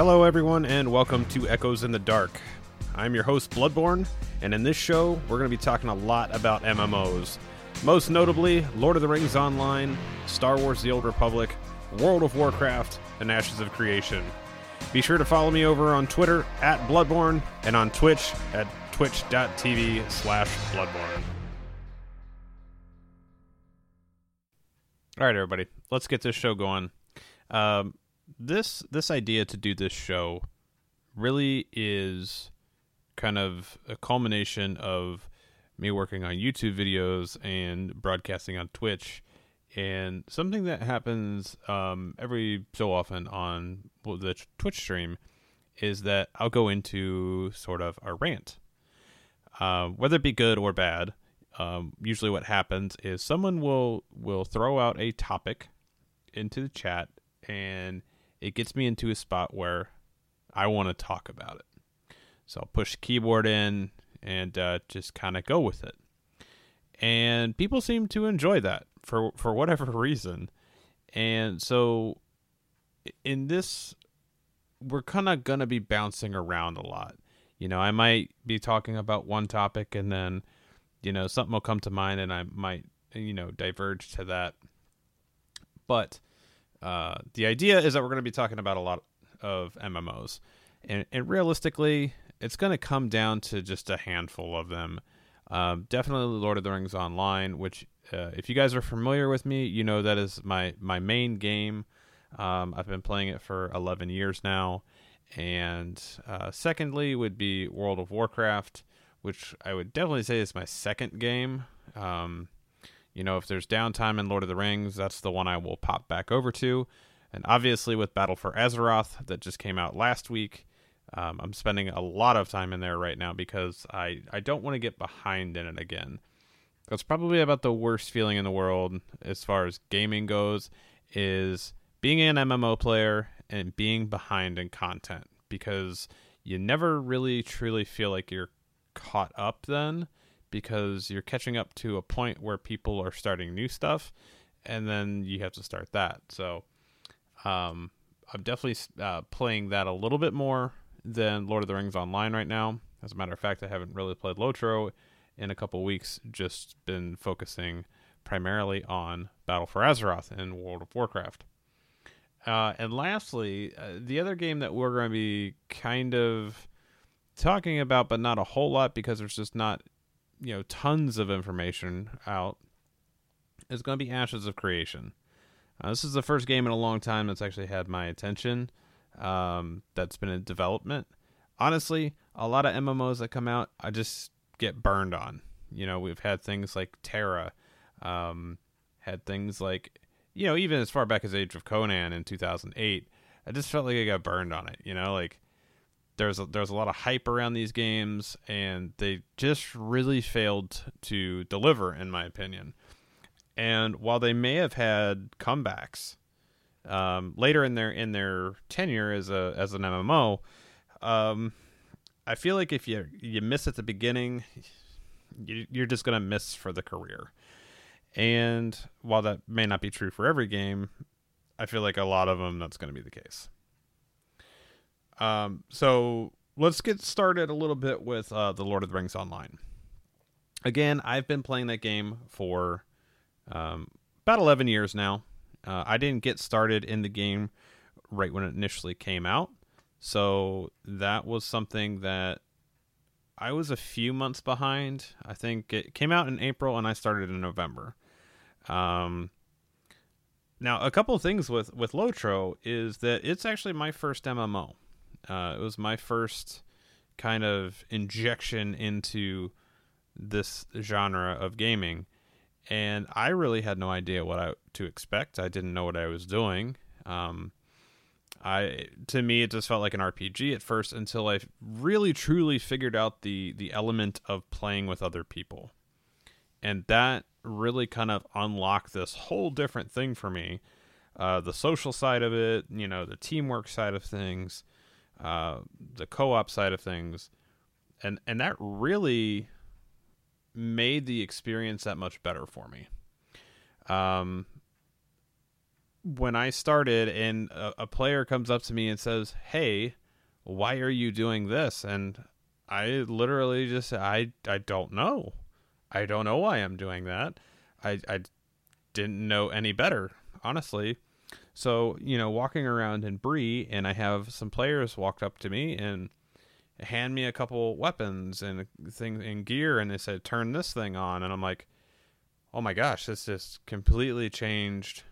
Hello everyone and welcome to Echoes in the Dark. I'm your host Bloodborne, and in this show we're going to be talking a lot about MMOs. Most notably, Lord of the Rings Online, Star Wars The Old Republic, World of Warcraft, and Ashes of Creation. Be sure to follow me over on Twitter at Bloodborne and on Twitch at twitch.tv/Bloodborne. Alright everybody, let's get this show going. This idea to do this show really is kind of a culmination of me working on YouTube videos and broadcasting on Twitch, and something that happens every so often on the Twitch stream is that I'll go into sort of a rant, whether it be good or bad. Usually what happens is someone will throw out a topic into the chat, and it gets me into a spot where I want to talk about it. So I'll push the keyboard in and just kind of go with it. And people seem to enjoy that for whatever reason. And so in this, we're kind of going to be bouncing around a lot. You know, I might be talking about one topic and then, you know, something will come to mind and I might, you know, diverge to that. But the idea is that we're going to be talking about a lot of MMOs, and realistically, it's going to come down to just a handful of them. Definitely Lord of the Rings Online, which if you guys are familiar with me, you know that is my main game. I've been playing it for 11 years now. And secondly would be World of Warcraft, which I would definitely say is my second game. You know, if there's downtime in Lord of the Rings, that's the one I will pop back over to. And obviously with Battle for Azeroth, that just came out last week, I'm spending a lot of time in there right now because I don't want to get behind in it again. That's probably about the worst feeling in the world as far as gaming goes, is being an MMO player and being behind in content, because you never really truly feel like you're caught up then, because you're catching up to a point where people are starting new stuff, and then you have to start that. So I'm definitely playing that a little bit more than Lord of the Rings Online right now. As a matter of fact, I haven't really played Lotro in a couple weeks, just been focusing primarily on Battle for Azeroth and World of Warcraft. And lastly, the other game that we're going to be kind of talking about, but not a whole lot because there's just not, you know, tons of information out, is going to be Ashes of Creation. This is the first game in a long time that's actually had my attention, that's been in development. Honestly, a lot of MMOs that come out, I just get burned on. You know, we've had things like Terra, had things like, you know, even as far back as Age of Conan in 2008, I just felt like I got burned on it. You know, like, there's a lot of hype around these games, and they just really failed to deliver, in my opinion. And while they may have had comebacks later in their tenure as an MMO, I feel like if you miss at the beginning, you're just gonna miss for the career. And while that may not be true for every game, I feel like a lot of them that's gonna be the case. So let's get started a little bit with the Lord of the Rings Online. Again, I've been playing that game for about 11 years now. I didn't get started in the game right when it initially came out, so that was something that I was a few months behind. I think it came out in April, and I started in November. Now, a couple of things with Lotro is that it's actually my first MMO. It was my first kind of injection into this genre of gaming, and I really had no idea what to expect. I didn't know what I was doing. To me, it just felt like an RPG at first, until I really truly figured out the element of playing with other people, and that really kind of unlocked this whole different thing for me. The social side of it, you know, the teamwork side of things. The co-op side of things, and that really made the experience that much better for me. when I started and a player comes up to me and says, hey, why are you doing this? And I literally just, I don't know. I don't know why I'm doing that. I didn't know any better, honestly. So, you know, walking around in Bree, and I have some players walked up to me and hand me a couple weapons and things and gear, and they said, turn this thing on. And I'm like, oh my gosh, this just completely changed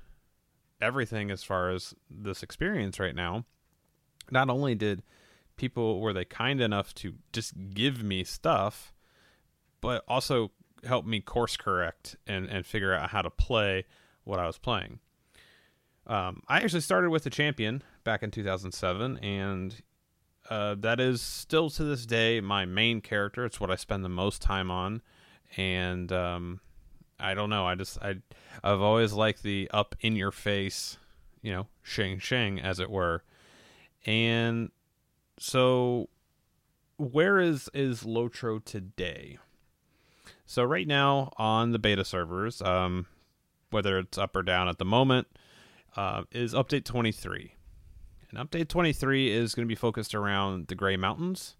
everything as far as this experience right now. Not only did people, were they kind enough to just give me stuff, but also help me course correct and figure out how to play what I was playing. I actually started with the champion back in 2007, and that is still to this day my main character. It's what I spend the most time on, and I don't know. I've always liked the up in your face, you know, shang as it were. And so, where is Lotro today? So right now on the beta servers, whether it's up or down at the moment, is update 23. And update 23 is going to be focused around the Grey Mountains,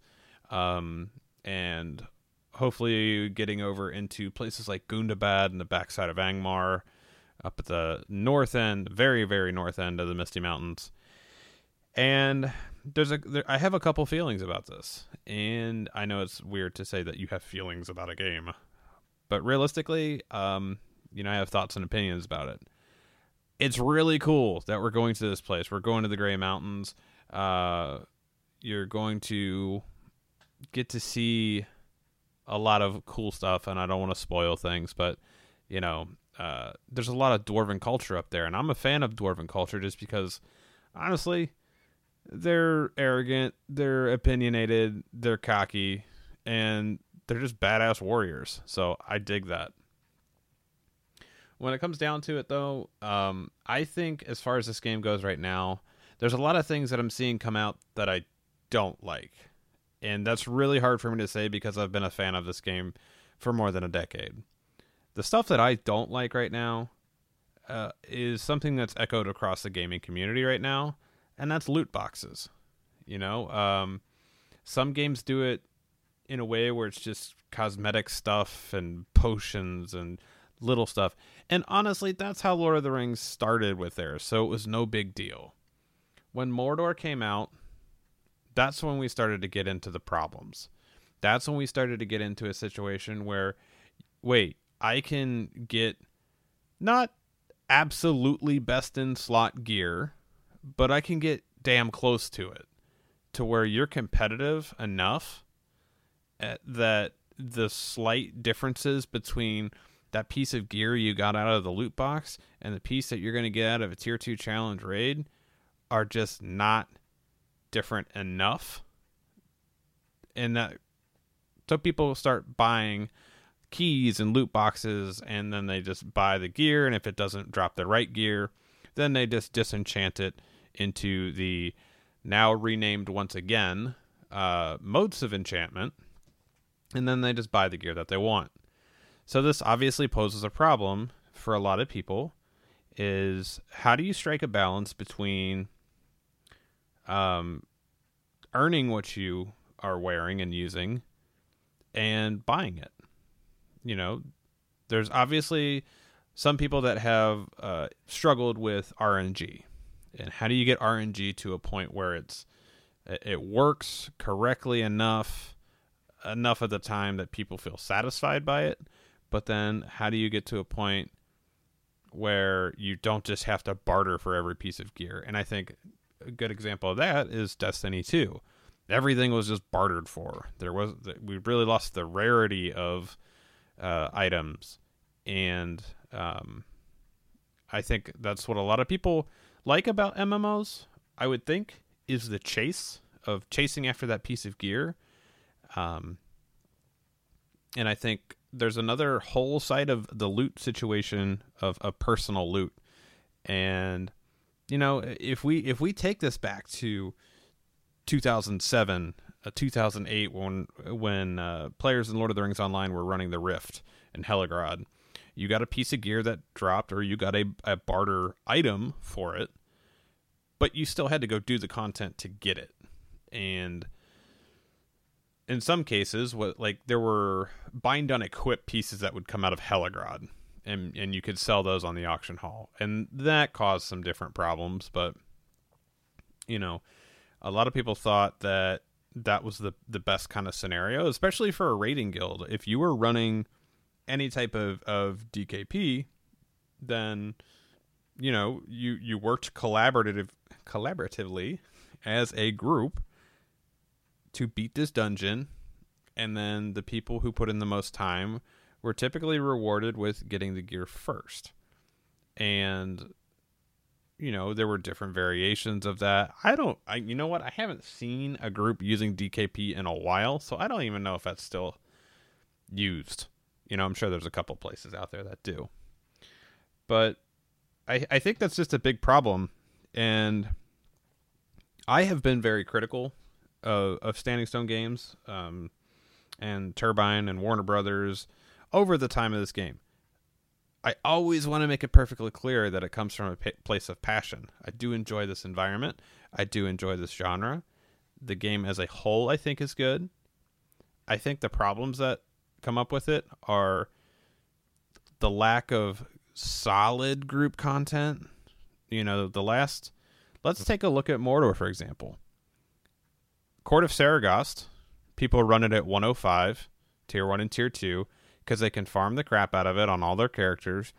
and hopefully getting over into places like Gundabad and the backside of Angmar, up at the north end, very, very north end of the Misty Mountains. And I have a couple feelings about this. And I know it's weird to say that you have feelings about a game, but realistically, you know, I have thoughts and opinions about it. It's really cool that we're going to this place. We're going to the Grey Mountains. You're going to get to see a lot of cool stuff, and I don't want to spoil things, but, you know, there's a lot of dwarven culture up there, and I'm a fan of dwarven culture just because, honestly, they're arrogant, they're opinionated, they're cocky, and they're just badass warriors, so I dig that. When it comes down to it, though, I think as far as this game goes right now, there's a lot of things that I'm seeing come out that I don't like. And that's really hard for me to say because I've been a fan of this game for more than a decade. The stuff that I don't like right now is something that's echoed across the gaming community right now, and that's loot boxes. You know, some games do it in a way where it's just cosmetic stuff and potions and little stuff. And honestly, that's how Lord of the Rings started with theirs, so it was no big deal. When Mordor came out, that's when we started to get into the problems. That's when we started to get into a situation where, wait, I can get not absolutely best in slot gear, but I can get damn close to it, to where you're competitive enough that the slight differences between that piece of gear you got out of the loot box and the piece that you're going to get out of a tier 2 challenge raid are just not different enough. And that, so people start buying keys and loot boxes, and then they just buy the gear, and if it doesn't drop the right gear, then they just disenchant it into the now renamed once again modes of enchantment, and then they just buy the gear that they want. So this obviously poses a problem for a lot of people, is how do you strike a balance between earning what you are wearing and using and buying it? You know, there's obviously some people that have struggled with RNG, and how do you get RNG to a point where it works correctly enough of the time that people feel satisfied by it? But then how do you get to a point where you don't just have to barter for every piece of gear? And I think a good example of that is Destiny 2. Everything was just bartered for. We really lost the rarity of items. And I think that's what a lot of people like about MMOs, I would think, is the chase of chasing after that piece of gear. And I think there's another whole side of the loot situation of a personal loot. And, you know, if we take this back to 2007, 2008, when players in Lord of the Rings Online were running the Rift in Heligrod, you got a piece of gear that dropped, or you got a barter item for it, but you still had to go do the content to get it. And in some cases, there were bind on equip pieces that would come out of Heligrod, and you could sell those on the auction hall, and that caused some different problems. But a lot of people thought that was the best kind of scenario, especially for a raiding guild. If you were running any type of DKP, then you worked collaboratively as a group to beat this dungeon, and then the people who put in the most time were typically rewarded with getting the gear first. And there were different variations of that. I haven't seen a group using DKP in a while, so I don't even know if that's still used. I'm sure there's a couple places out there that do. But I think that's just a big problem. And I have been very critical of Standing Stone Games and Turbine and Warner Brothers over the time of this game. I always want to make it perfectly clear that it comes from a place of passion. I do enjoy this environment. I do enjoy this genre. The game as a whole, I think, is good. I think the problems that come up with it are the lack of solid group content. Let's take a look at Mordor, for example. Court of Saragost, people run it at 105, tier 1 and tier 2, because they can farm the crap out of it on all their characters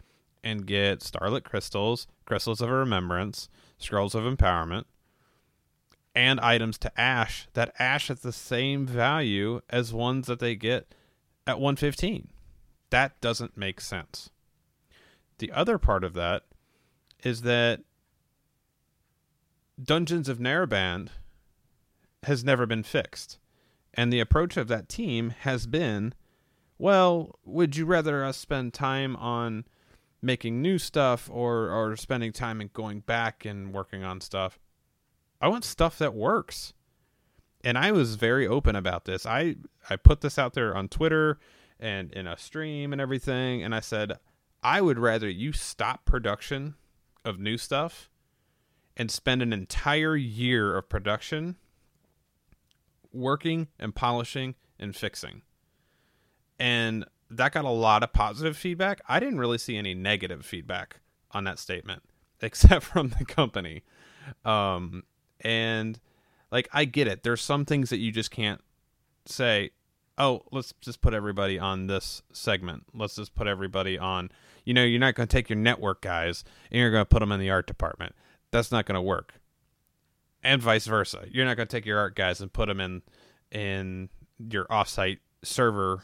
and get Starlit Crystals, Crystals of Remembrance, Scrolls of Empowerment, and items to Ash. That Ash is the same value as ones that they get at 115. That doesn't make sense. The other part of that is that Dungeons of Naraband has never been fixed. And the approach of that team has been, well, would you rather us spend time on making new stuff or spending time and going back and working on stuff? I want stuff that works. And I was very open about this. I put this out there on Twitter and in a stream and everything. And I said, I would rather you stop production of new stuff and spend an entire year of production working and polishing and fixing. And that got a lot of positive feedback. I didn't really see any negative feedback on that statement, except from the company. I get it. There's some things that you just can't say, oh, let's just put everybody on this segment. Let's just put everybody on, you're not going to take your network guys and you're going to put them in the art department. That's not going to work. And vice versa. You're not going to take your art guys and put them in your offsite server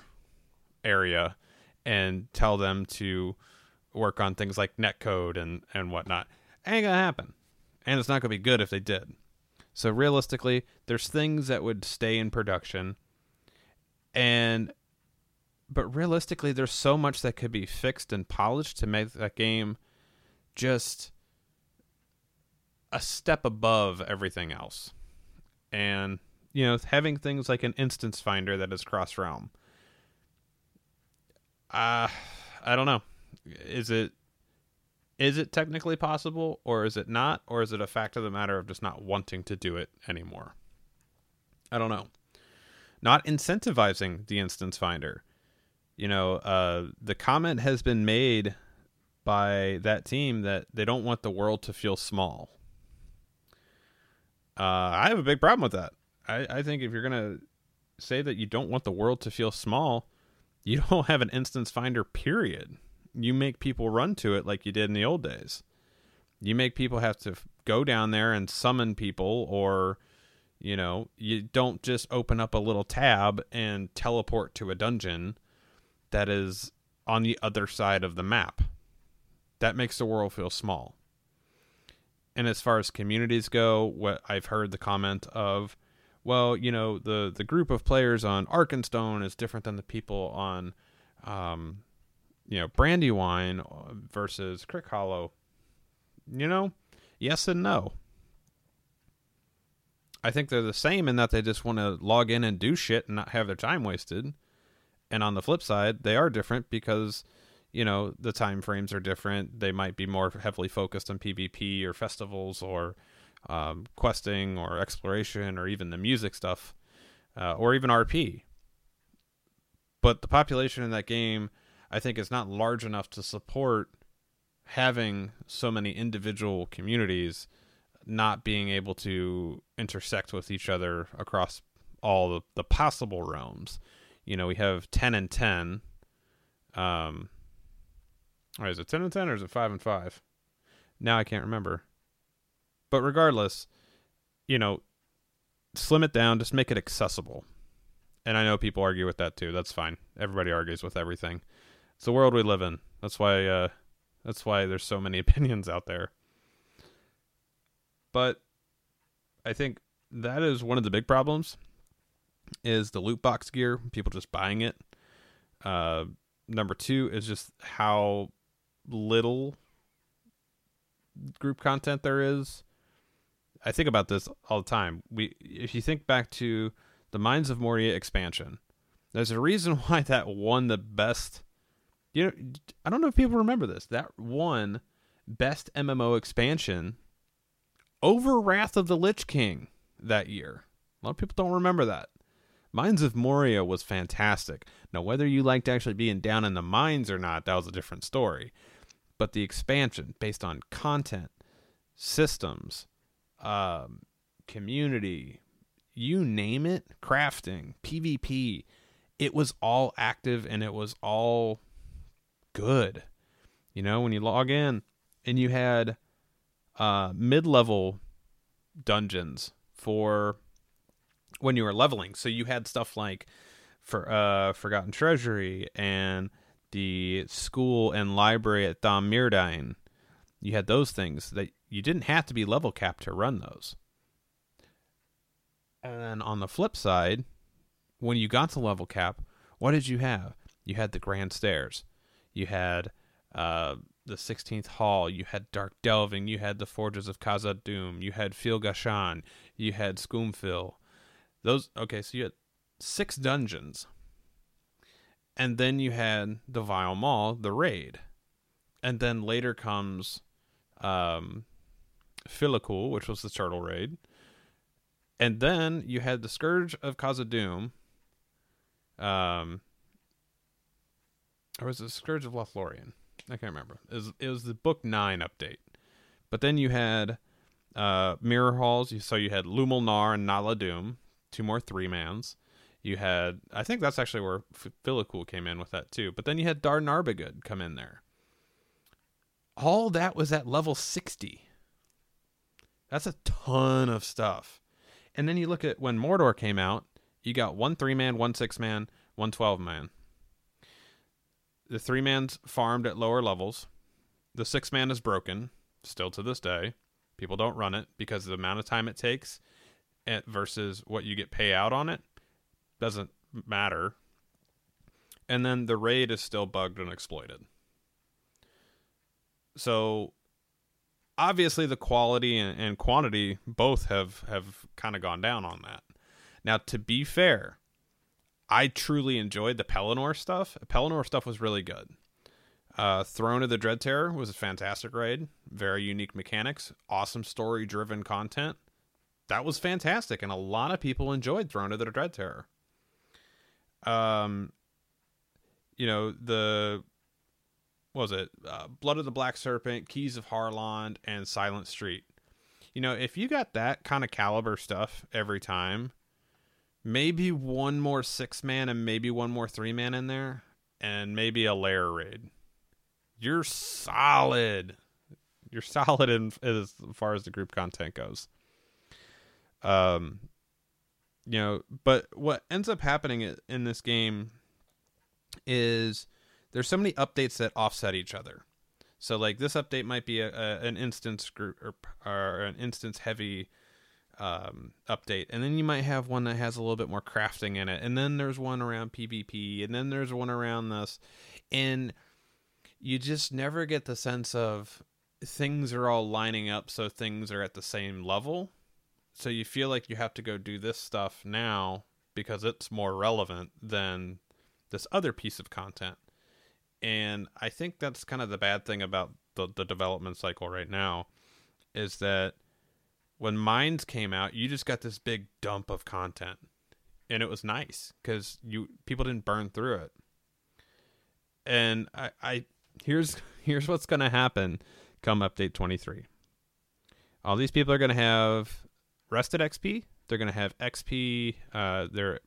area and tell them to work on things like netcode and whatnot. Ain't gonna happen. And it's not gonna be good if they did. So realistically, there's things that would stay in production. But realistically, there's so much that could be fixed and polished to make that game just a step above everything else. And, having things like an instance finder that is cross-realm. I don't know. Is it technically possible, or is it not? Or is it a fact of the matter of just not wanting to do it anymore? I don't know. Not incentivizing the instance finder. The comment has been made by that team that they don't want the world to feel small. I have a big problem with that. I think if you're going to say that you don't want the world to feel small, you don't have an instance finder, period. You make people run to it like you did in the old days. You make people have to go down there and summon people, or, you don't just open up a little tab and teleport to a dungeon that is on the other side of the map. That makes the world feel small. And as far as communities go, what I've heard the comment of, well, the group of players on Arkenstone is different than the people on, Brandywine versus Crick Hollow. Yes and no. I think they're the same in that they just want to log in and do shit and not have their time wasted. And on the flip side, they are different because, you know, the time frames are different. They might be more heavily focused on PvP or festivals or questing or exploration or even the music stuff or even RP. But the population in that game, I think, is not large enough to support having so many individual communities not being able to intersect with each other across all the possible realms. You know, we have 10 and 10. Or is it 10 and 10 or is it 5 and 5? Now I can't remember. But regardless, you know, slim it down, just make it accessible. And I know people argue with that too. That's fine. Everybody argues with everything. It's the world we live in. That's why there's so many opinions out there. But I think that is one of the big problems is the loot box gear, people just buying it. Number two is just how little group content there is. I think about this all the time. If you think back to the Mines of Moria expansion, there's a reason why that won the best. You know, I don't know if people remember this. That won best MMO expansion over Wrath of the Lich King that year. A lot of people don't remember that. Mines of Moria was fantastic. Now, whether you liked actually being down in the mines or not, that was a different story. But the expansion based on content, systems, community, you name it, crafting, PvP, it was all active and it was all good. You know, when you log in and you had mid-level dungeons for when you were leveling. So you had stuff like for Forgotten Treasury and the school and library at Tham Myrdain. You had those things that you didn't have to be level capped to run those. And then on the flip side, when you got to level cap, what did you have? You had the Grand Stairs. You had the 16th Hall. You had Dark Delving. You had the Forges of Khazad Dûm. You had Fil Gashan. You had Skoomfil. So you had 6 dungeons, and then you had the Vile Maw, the raid, and then later comes Filakul, which was the turtle raid, and then you had the Scourge of Khazad Dûm, or was it the Scourge of Lothlorien? I can't remember. It was the Book 9 update, but then you had Mirror Halls. So you had Lumilnar and Nala Doom. 2 more 3-mans. You had, I think that's actually where Filakul came in with that too. But then you had Dar Narbagood come in there. All that was at level 60. That's a ton of stuff. And then you look at when Mordor came out, you got 1 3-man, 1 6-man, 1 12-man. The 3-man's farmed at lower levels. The 6-man is broken, still to this day. People don't run it because of the amount of time it takes versus what you get payout on it doesn't matter. And then the raid is still bugged and exploited. So obviously the quality and quantity both have kind of gone down on that. Now, to be fair, I truly enjoyed the Pelinor stuff. Pelinor stuff was really good. Throne of the Dread Terror was a fantastic raid. Very unique mechanics. Awesome story-driven content. That was fantastic, and a lot of people enjoyed Throne of the Dread Terror. You know, Blood of the Black Serpent, Keys of Harland, and Silent Street. You know, if you got that kind of caliber stuff every time, maybe 1 more 6-man and maybe 1 more 3-man in there, and maybe a lair raid. You're solid. You're solid as far as the group content goes. You know, but what ends up happening in this game is there's so many updates that offset each other. So like this update might be an instance group or an instance heavy update, and then you might have one that has a little bit more crafting in it, and then there's one around PvP, and then there's one around this, and you just never get the sense of things are all lining up so things are at the same level. So you feel like you have to go do this stuff now because it's more relevant than this other piece of content. And I think that's kind of the bad thing about the development cycle right now, is that when Mines came out, you just got this big dump of content, and it was nice because people didn't burn through it. And here's what's going to happen come update 23. All these people are going to have rested XP. They're going to have XP, their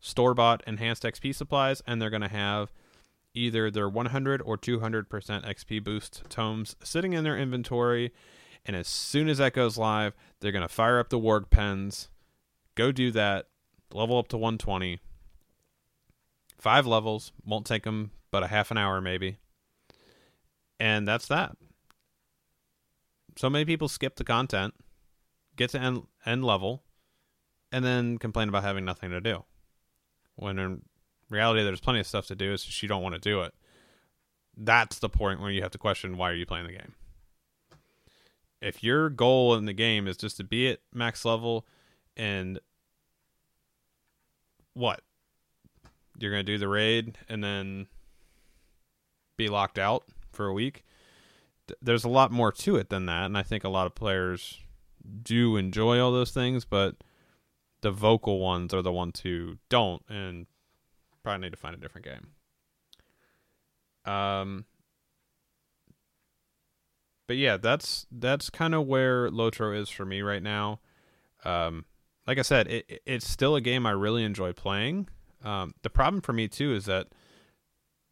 store-bought enhanced XP supplies, and they're going to have either their 100 or 200% XP boost tomes sitting in their inventory. And as soon as that goes live, they're going to fire up the warg pens, go do that, level up to 120. 5 levels, won't take them but a half an hour maybe. And that's that. So many people skip the content, get to end level, and then complain about having nothing to do. When in reality, there's plenty of stuff to do. It's just you don't want to do it. That's the point where you have to question, why are you playing the game? If your goal in the game is just to be at max level and what? You're going to do the raid and then be locked out for a week? There's a lot more to it than that, and I think a lot of players do enjoy all those things, but the vocal ones are the ones who don't and probably need to find a different game. But yeah, that's kind of where Lotro is for me right now. Like I said, it's still a game I really enjoy playing. The problem for me too is that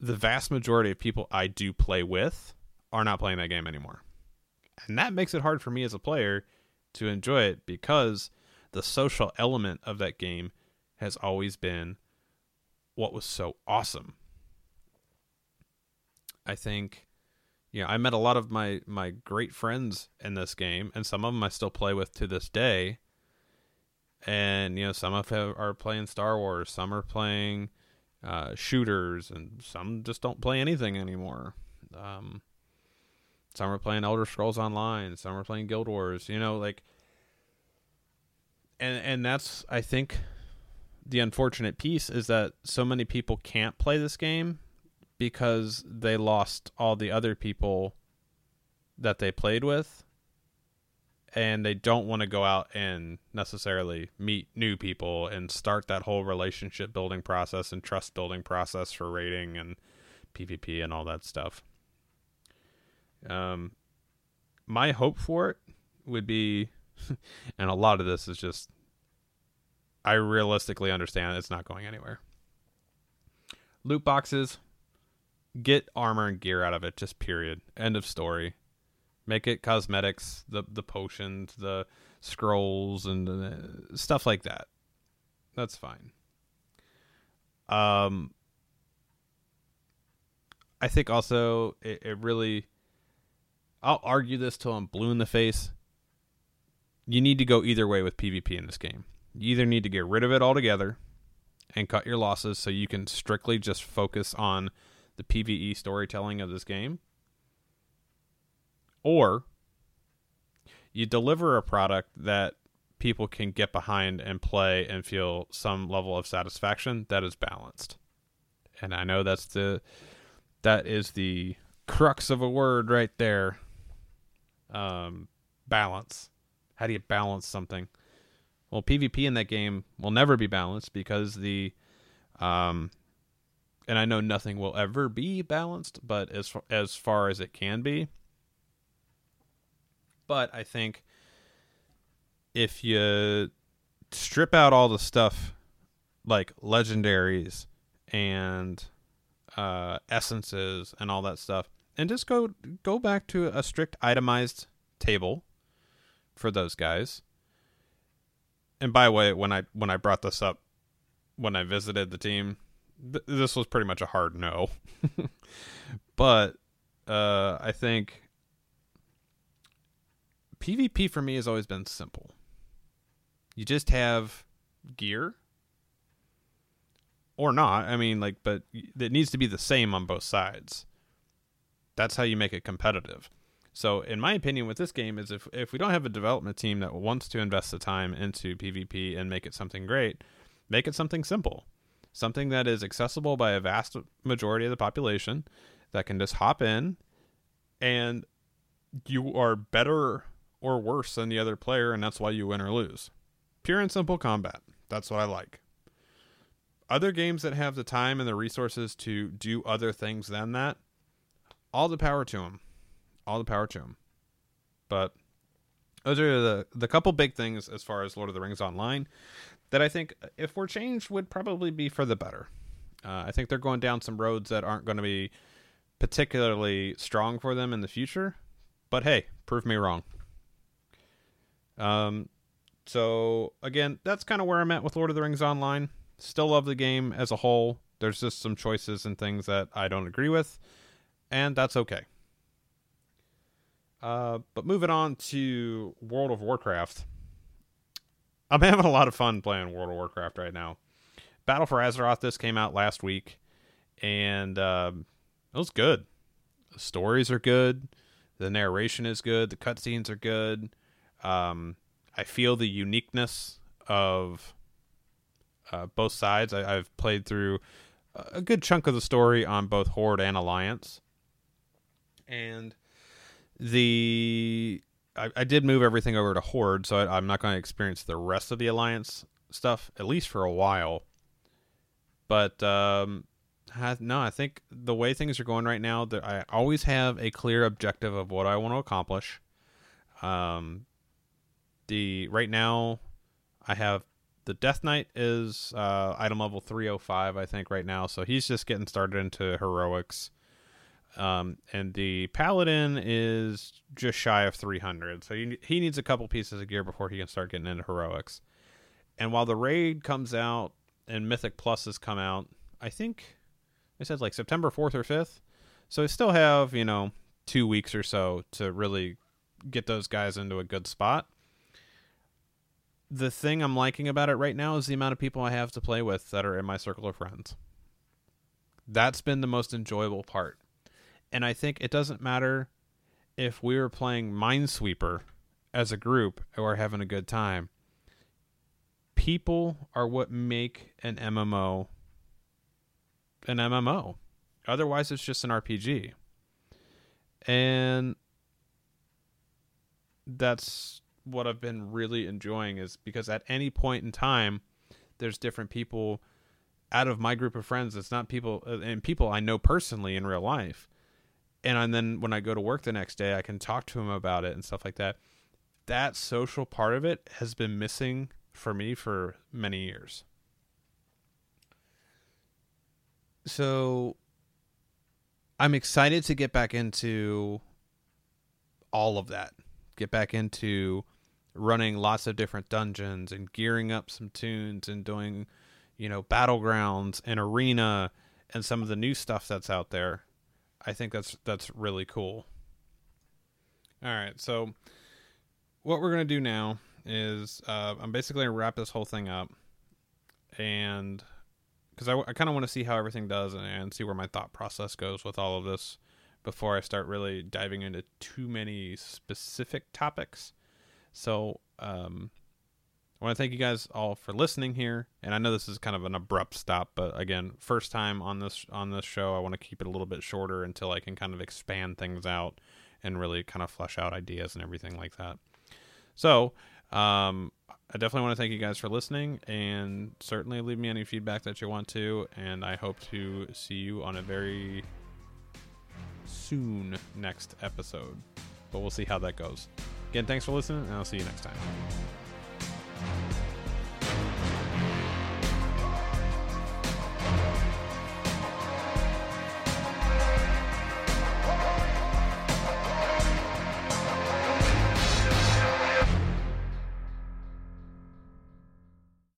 the vast majority of people I do play with are not playing that game anymore. And that makes it hard for me as a player to enjoy it, because the social element of that game has always been what was so awesome. I think, you know, I met a lot of my great friends in this game, and some of them I still play with to this day. And, you know, some of them are playing Star Wars, some are playing shooters, and some just don't play anything anymore. Some are playing Elder Scrolls Online, some are playing Guild Wars, you know, like, and that's, I think, the unfortunate piece is that so many people can't play this game because they lost all the other people that they played with, and they don't want to go out and necessarily meet new people and start that whole relationship building process and trust building process for raiding and PvP and all that stuff. My hope for it would be, and a lot of this is just, I realistically understand it's not going anywhere. Loot boxes, get armor and gear out of it, just period. End of story. Make it cosmetics, the potions, the scrolls, and the stuff like that. That's fine. I think also it really, I'll argue this till I'm blue in the face. You need to go either way with PvP in this game. You either need to get rid of it altogether and cut your losses so you can strictly just focus on the PvE storytelling of this game, or you deliver a product that people can get behind and play and feel some level of satisfaction that is balanced. And I know that is the crux of a word right there. Balance. How do you balance something? Well, PvP in that game will never be balanced, because the and I know nothing will ever be balanced, but as far as it can be. But I think if you strip out all the stuff like legendaries and essences and all that stuff, and just go back to a strict itemized table for those guys. And by the way, when I brought this up, when I visited the team, this was pretty much a hard no. But I think PvP for me has always been simple. You just have gear. Or not. I mean, like, but it needs to be the same on both sides. That's how you make it competitive. So, in my opinion, with this game is if we don't have a development team that wants to invest the time into PvP and make it something great, make it something simple. Something that is accessible by a vast majority of the population that can just hop in, and you are better or worse than the other player, and that's why you win or lose. Pure and simple combat. That's what I like. Other games that have the time and the resources to do other things than that, all the power to them. All the power to them. But those are the couple big things as far as Lord of the Rings Online that I think, if were changed, would probably be for the better. I think they're going down some roads that aren't going to be particularly strong for them in the future. But hey, prove me wrong. So, again, that's kind of where I'm at with Lord of the Rings Online. Still love the game as a whole. There's just some choices and things that I don't agree with, and that's okay. But moving on to World of Warcraft. I'm having a lot of fun playing World of Warcraft right now. Battle for Azeroth, this came out last week, and it was good. The stories are good. The narration is good. The cutscenes are good. I feel the uniqueness of both sides. I've played through a good chunk of the story on both Horde and Alliance. And I did move everything over to Horde, so I'm not going to experience the rest of the Alliance stuff, at least for a while. But I think the way things are going right now, that I always have a clear objective of what I want to accomplish. Right now, I have the Death Knight is item level 305, I think, right now. So he's just getting started into heroics. And the Paladin is just shy of 300. So he needs a couple pieces of gear before he can start getting into heroics. And while the raid comes out and Mythic Plus has come out, I think it said like September 4th or 5th. So I still have, 2 weeks or so to really get those guys into a good spot. The thing I'm liking about it right now is the amount of people I have to play with that are in my circle of friends. That's been the most enjoyable part. And I think it doesn't matter if we were playing Minesweeper as a group or having a good time. People are what make an MMO an MMO. Otherwise, it's just an RPG. And that's what I've been really enjoying, is because at any point in time, there's different people out of my group of friends. It's not people and people I know personally in real life. And then when I go to work the next day, I can talk to them about it and stuff like that. That social part of it has been missing for me for many years. So I'm excited to get back into all of that. Get back into running lots of different dungeons and gearing up some tunes and doing, battlegrounds and arena and some of the new stuff that's out there. I think that's really cool. All right. So what we're going to do now is I'm basically going to wrap this whole thing up, and because I kind of want to see how everything does and see where my thought process goes with all of this before I start really diving into too many specific topics. So I want to thank you guys all for listening here. And I know this is kind of an abrupt stop, but again, first time on this show, I want to keep it a little bit shorter until I can kind of expand things out and really kind of flesh out ideas and everything like that. So I definitely want to thank you guys for listening, and certainly leave me any feedback that you want to. And I hope to see you on a very soon next episode, but we'll see how that goes. Again, thanks for listening, and I'll see you next time.